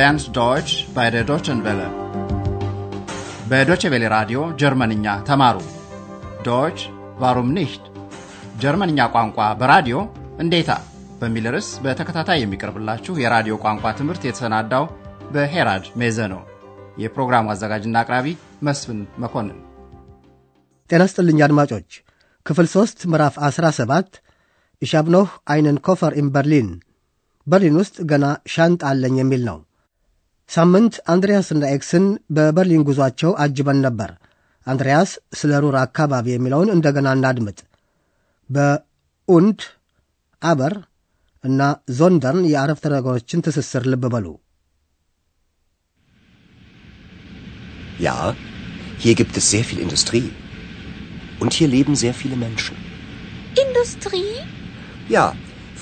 Lernt Deutsch bei der Deutschen Welle. Bei Deutsche Welle Radio Germania Tamaru. Deutsch, warum nicht? Germania Quanqua Radio Ndeta. በሚልርስ በተከታታይ የሚቀርብላችሁ የራዲዮ ቋንቋ ትምህርት የተሰናዳው በሄራድ መዘኖ የፕሮግራሙ አዘጋጅና አቅራቢ መስፍን መኮንን። ተላስተልኝ አድማጮች ክፍል 3 ምዕራፍ 17 ኢሻብኖህ አይነን ኮፈር ኢን በርሊን በርሊን ውስጥ ገና ሻንጣ አለኝ የሚል ነው። ሳምንት አንድሪያስ እና ኤክስን በበርሊን ጉዟቸው አጅበን ነበር። አንድሪያስ ስለ ሩር አካባቢ የሚለውን እንደገና እናድምጥ። በኡንድ አበር እና ዞንደርን የአረፍተ ነገሮችን ትስስር ልብ በሉ። Ja, hier gibt es sehr viel Industrie. Und hier leben sehr viele Menschen. Industrie? Ja,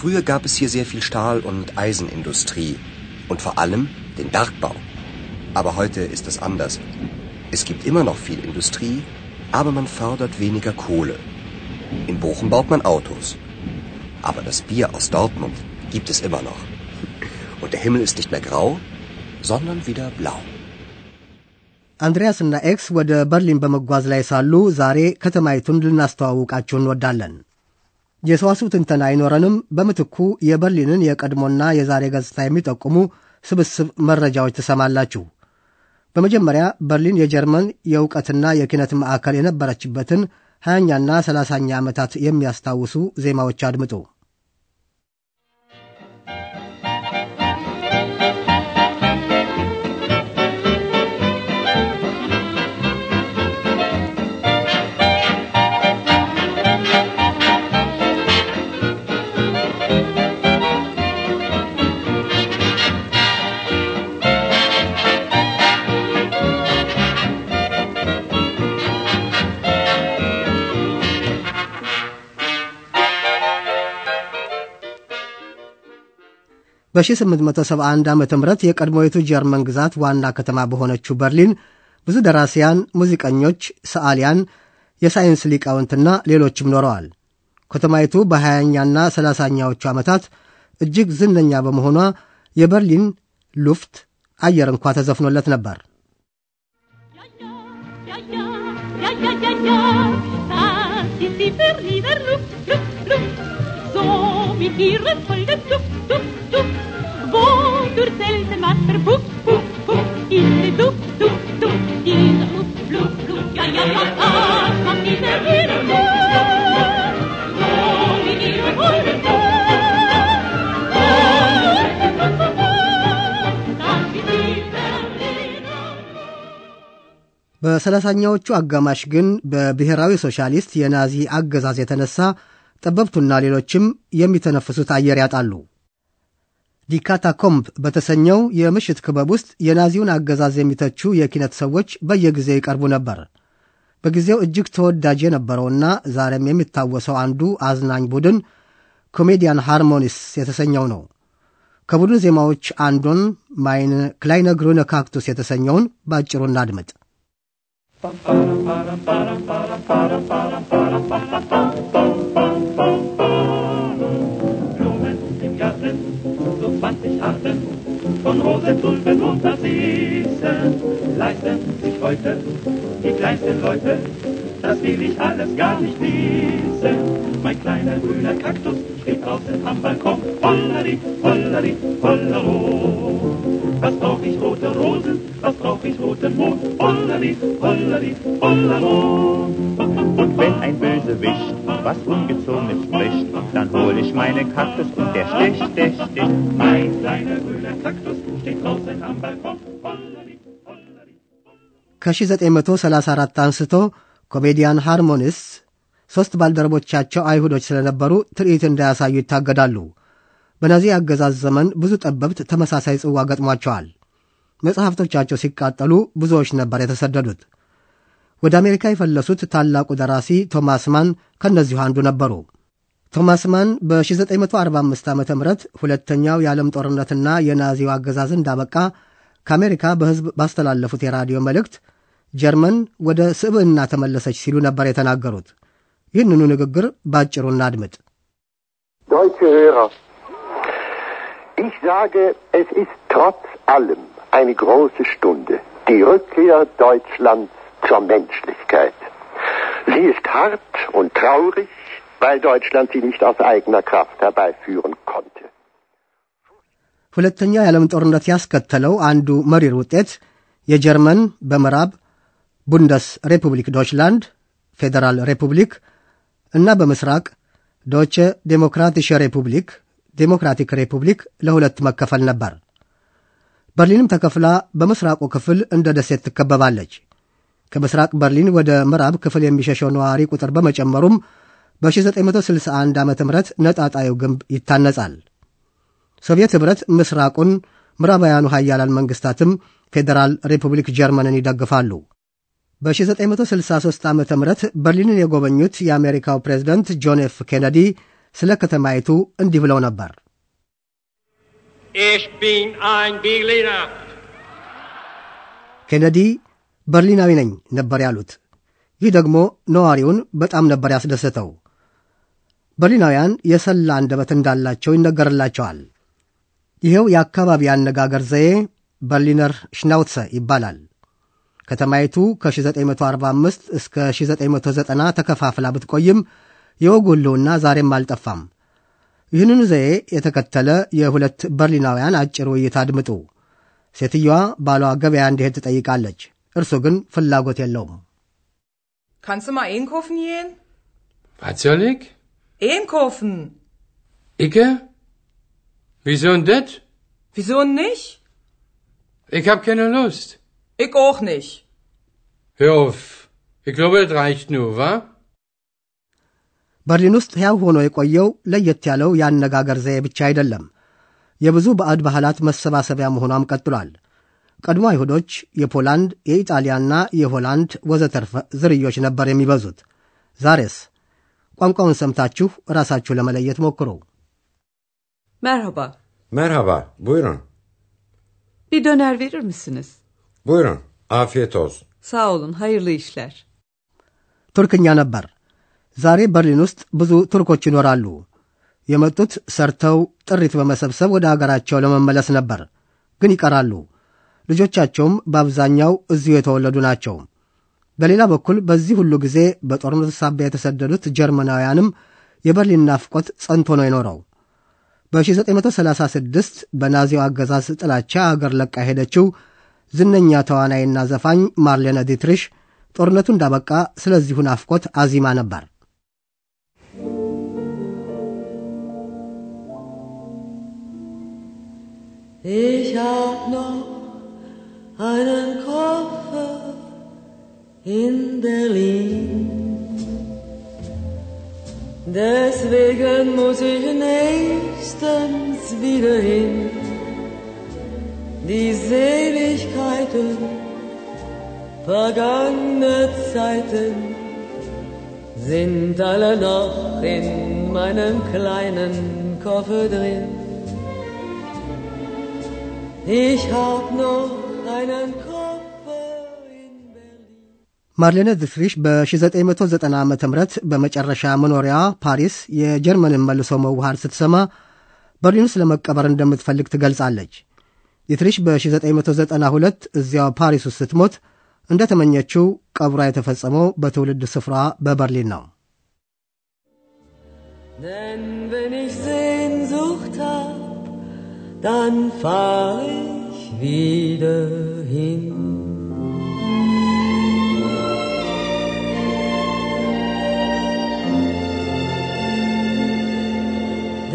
früher gab es hier sehr viel Stahl- und Eisenindustrie und vor allem den Bergbau. Aber heute ist das anders. Es gibt immer noch viel Industrie, aber man fördert weniger Kohle. In Bochum baut man Autos. Aber das Bier aus Dortmund gibt es immer noch. Und der Himmel ist nicht mehr grau, sondern wieder blau. Andreas እና ኤክስ ወደ በርሊን በመጓዝ ላይ ሳሉ ዛሬ ከተማይቱን ልናስተዋውቃችሁ እንወዳለን። የሰዋሱ ትንተና አይኖረንም። በመትኩ የበርሊንን የቀድሞና የዛሬ ገጽታ የሚጠቁሙ ስብስብ መረጃዎች ተሰማላችሁ። በመጀመሪያ በርሊን የጀርመን የውቀትና የኪነት ማዕከል የነበረችበትን 20ኛና 30ኛ ዓመታት የሚያስታውሱ ዜማዎች አድምጡ። በ1871 ዓመተ ምህረት የቀድሞይቱ ጀርመን ግዛት ዋና ከተማ በሆነችው በርሊን ብዙ ደራሲያን፣ ሙዚቀኞች፣ ሰዓሊያን፣ የሳይንስ ሊቃውንትና ሌሎችም ኖረዋል። ከተማይቱ በ20ኛና 30ኛዎቹ ዓመታት እጅግ ዝነኛ በመሆኗ የበርሊን ሉፍት አየር እንኳ ተዘፍኖለት ነበር። በ30ኛዎቹ አጋማሽ ግን በብሔራዊ ሶሻሊስት የናዚ አገዛዝ የተነሳ ጠበብቱና ሌሎችም የሚተነፍሱት አየር ያጣሉ። ዲካታኮምብ በተሰኘው የምሽት ክበብ ውስጥ የናዚውን አገዛዝ የሚተቹ የኪነት ሰዎች በየጊዜው ይቀርቡ ነበር። በጊዜው እጅግ ተወዳጅ የነበረውና ዛሬም የሚታወሰው አንዱ አዝናኝ ቡድን ኮሜዲያን ሃርሞኒስ የተሰኘው ነው። ከቡድኑ ዜማዎች አንዱን ማይን ክላይነ ግሩነ ካክቱስ የተሰኘውን ባጭሩ እናድምጥ። Von Rosen, Tulpen und Narzissen leisten sich heute die kleinsten Leute, das will ich alles gar nicht wissen. Mein kleiner grüner Kaktus steht draußen am Balkon, hollari, hollari, hollero. Was brauch ich rote Rosen, was brauch ich roten Mond, hollari, hollari, hollero. Und wenn ein Bösewicht was Ungezogenes spricht, dann hol ich meine Kaktus und der sticht, sticht, sticht. Mein kleiner grüner Kaktus steht draußen am Balkon, hollari, hollari. ከሽዘት ኤመቶ 34 አንስቶ ኮሜዲያን ሃርሞኒስ 3 ባልደረቦቻቸው አይሁዶች ስለነበሩ ትርኢት እንዳያሳዩ ይታገዳሉ። በናዚ አገዛዝ ዘመን ብዙ ጠበብት ተመሳሳይ ጽዋ ገጥሟቸዋል። መጽሐፍቶቻቸው ሲቃጠሉ ብዙዎች ነበር የተሰደዱት። ወደ አሜሪካ የፈለሱት ታላቁ ደራሲ ቶማስ ማን ከነዚሁ አንዱ ነበሩ። ቶማስ ማን በ1945 ዓመተ ምህረት ሁለተኛው የዓለም ጦርነትና የናዚው አገዛዝ እንዳበቃ ከአሜሪካ በህዝብ ባስተላለፉት የራዲዮ መልእክት ጀርመን ወደ ስብዕና ተመለሰች ሲሉ ነበር የተናገሩት። ይህንኑ ንግግር ባጭሩ እናድምጥ። Deutsche Hörer, Ich sage, es ist trotz allem eine große Stunde. Die Rückkehr Deutschlands zur Menschlichkeit. Sie ist hart und traurig, weil Deutschland sie nicht aus eigener Kraft herbeiführen konnte. ሁለተኛው የዓለም ጦርነት ያስከተለው አንዱ መሪር ውጤት የጀርመን በመራብ ቡንደስ ሪፐብሊክ ዶይችላንድ ፌደራል ሪፐብሊክ እና በመስራቅ ዶቼ ዴሞክራቲስche ሪፐብሊክ ዴሞክራቲክ ሪፐብሊክ ለሁለት መከፈል ነበር። በርሊንም ተከፍላ በመስራቁ ክፍል እንደ ደሴት ትከበባለች። ከመስራቅ በርሊን ወደ ምዕራብ ክፍል የሚሸሸው ነዋሪ ቁጥር በመጨመሩም በ1961 ዓመተ ምህረት ነጣጣዩ ግንብ ይታነጻል። ሶቪየት ህብረት ምስራቁን፣ ምዕራባውያኑ ኃያላን መንግስታትም ፌዴራል ሪፐብሊክ ጀርመንን ይደግፋሉ። በ1963 ዓመተ ምህረት በርሊንን የጎበኙት የአሜሪካው ፕሬዝዳንት ጆን ኤፍ ኬነዲ ስለ ከተማይቱ እንዲህ ብለው ነበር። Ich bin ein Berliner. ኬነዲ በርሊናዊ ነኝ ነበር ያሉት። ይህ ደግሞ ነዋሪውን በጣም ነበር ያስደሰተው። በርሊናውያን የሰላ አንደበት እንዳላቸው ይነገርላቸዋል። ይሄው የአካባቢ አነጋገር ዘዬ በርሊነር ሽናውትሰ ይባላል። ከተማይቱ ከ1945 እስከ 1990 ተከፋፍላ ብትቆይም የወጉሉና ዛሬም አልጠፋም። ይህንን ዘዬ የተከተለ የሁለት በርሊናውያን አጭር ውይይት አድምጡ። ሴትየዋ ባሏ ገበያ እንዲሄድ ትጠይቃለች። እርሱ ግን ፍላጎት የለውም። Kannst du mal einkaufen gehen? Was soll ich? Einkaufen. Ikke? Wieso denn das? Wieso nicht? Ich hab keine Lust. Ich auch nicht. Hör auf. Ich glaube, das reicht nur, wa? በርሊን ውስጥ ያው ሆኖ የቆየው ለየት ያለው ያነጋገር ዘዬ ብቻ አይደለም። የብዙ ባዕድ ባህላት መሰባሰቢያ መሆኗም ቀጥሏል። ቀድሞ አይሁዶች፣ የፖላንድ፣ የኢጣሊያና የሆላንድ ወዘተርፈ ዝርዮች ነበር የሚበዙት። ዛሬስ ቋንቋውን ሰምታችሁ ራሳችሁ ለመለየት ሞክሩ። መርሃባ መርሃባ buyurun. Bir döner verir misiniz? Buyurun. Afiyet olsun. Sağ olun. Hayırlı işler. ቱርክኛ ነበር። ዛሬ በርሊን ውስጥ ብዙ ቱርኮች ይኖራሉ። የመጡት ሰርተው ጥሪት በመሰብሰብ ወደ አገራቸው ለመመለስ ነበር። ግን ይቀራሉ። ልጆቻቸውም በአብዛኛው እዚሁ የተወለዱ ናቸው። በሌላ በኩል በዚህ ሁሉ ጊዜ በጦርነት ሳቢያ የተሰደዱት ጀርመናውያንም የበርሊን ናፍቆት ጸንቶ ነው የኖረው። በ1936 በናዚው አገዛዝ ጥላቻ አገር ለቃ ሄደችው ዝነኛ ተዋናይና ዘፋኝ ማርሌነ ዲትሪሽ ጦርነቱ እንዳበቃ ስለዚሁ ናፍቆት አዚማ ነበር። Ich hab noch einen Koffer in Berlin. Deswegen muss ich nächstens wieder hin. Die Seligkeiten, vergangene Zeiten sind alle noch in meinem kleinen Koffer drin. Ich hab noch ማርሌነ ዲትሪሽ በ1990 ዓ.ም በመጨረሻ መኖሪያዋ ፓሪስ የጀርመንን መልሶ መዋሃር ስትሰማ በርሊን ውስጥ ለመቀበር እንደምትፈልግ ትገልጻለች። ዲትሪሽ በ1992 እዚያው ፓሪስ ውስጥ ስትሞት እንደተመኘችው ቀብሯ የተፈጸመው በትውልድ ስፍራ በበርሊን ነው። Denn wenn ich Sehnsucht hab, dann fahr ich wieder hin.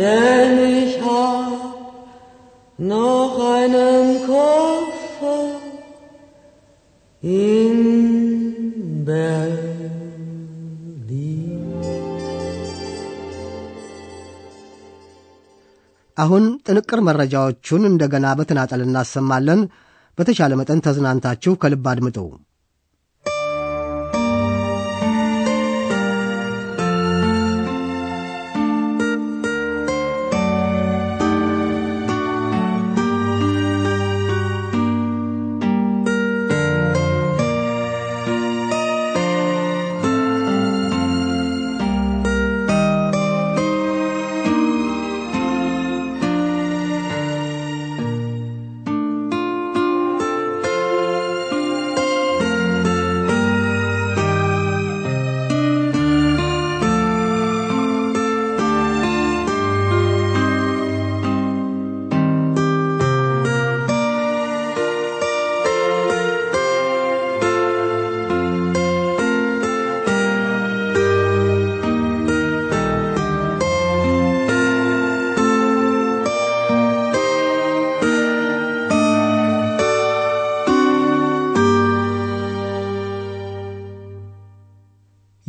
Denn ich hab noch einen Koffer in Berlin. አሁን ጥንቅር መረጃዎቹን እንደገና በተናጠል እናሰማለን። በተቻለ መጠን ተዝናንታችሁ ከልብ አድምጡ።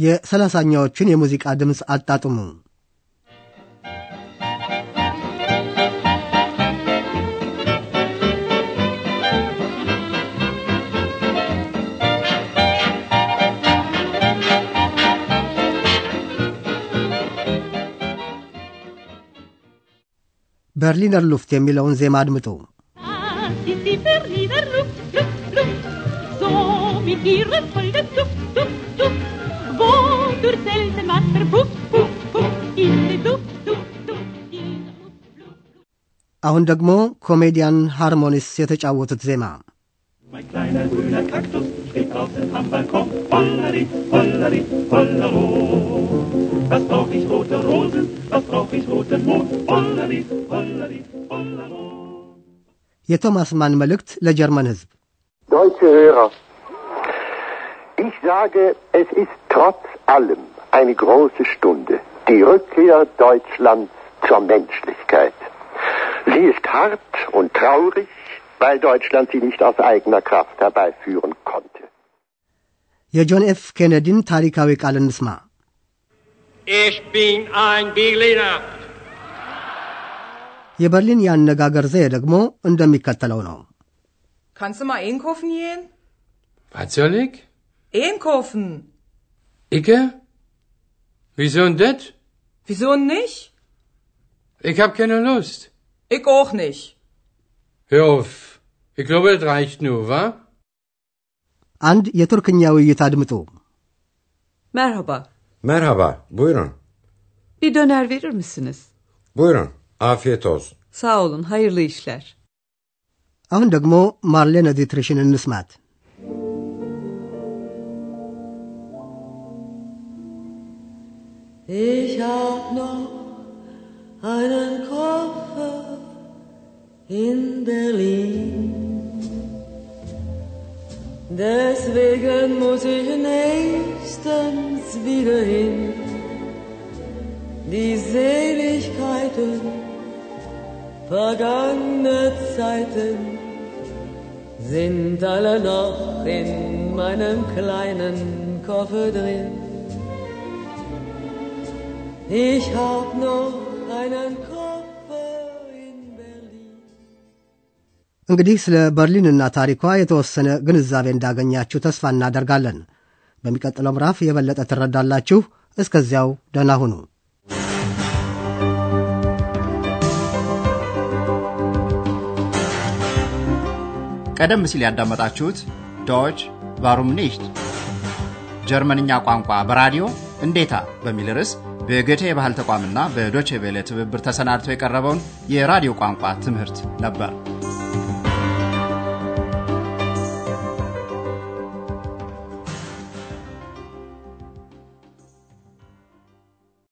የ30ኛዎቹን የሙዚቃ ድምጽ አጣጥሙ። በርሊነር ሉፍት የሚለውን ዜማ አድምጡ። አሁን ደግሞ ኮሜዲያን ሃርሞኒስ የተጫወቱት ዜማ Mein kleiner grüner Kaktus steht draußen am Balkon. Holleri, holleri, hollero. Was brauch ich rote Rosen, was brauch ich roten Mond. Holleri, holleri, hollero. Hier Thomas Mann melkt le German Hizb. Deutsche Hörer, ich sage, es ist trotz allem eine große Stunde. Die Rückkehr Deutschlands zur Menschlichkeit. Sie ist hart und traurig. weil Deutschland sie nicht aus eigener Kraft herbeiführen konnte. Hier John F Kennedy tarikawi ቃል እንስማ. Ich bin ein Berliner. የበርሊን ያነጋገር ዘዬ ደግሞ እንደሚከተለው ነው. Kannst du mal einkaufen gehen? Was soll ich? Einkaufen. Ikke? Wieso denn? Wieso nicht? Ich hab keine Lust. Ich auch nicht. Hör auf. Ich glaube, das reicht nur, wa? And የቱርክኛው ይታድምጡ. Merhaba. Merhaba. Buyurun. Bir döner verir misiniz? Buyurun. Afiyet olsun. Sağ olun. Hayırlı işler. አሁን ደግሞ ማርሌን ዲትሪሽን እንስማት. Ich hab noch einen Koffer in Berlin. Deswegen muss ich nächstens wieder hin. Die Seligkeiten vergangener Zeiten sind alle noch in meinem kleinen Koffer drin. Ich hab noch einen Koffer. እንግዲህ ስለ በርሊንና ታሪኳ የተወሰነ ግንዛቤ እንዳገኛችሁ ተስፋ እናደርጋለን። በሚቀጥለው ምዕራፍ የበለጠ ትረዳላችሁ። እስከዚያው ደህና ሁኑ። ቀደም ሲል ያዳመጣችሁት ዶች ቫሩም ኒሽት ጀርመንኛ ቋንቋ በራዲዮ እንዴታ በሚል ርዕስ በገቴ ባህል ተቋምና በዶቼ ቬለ ትብብር ተሰናድቶ የቀረበውን የራዲዮ ቋንቋ ትምህርት ነበር።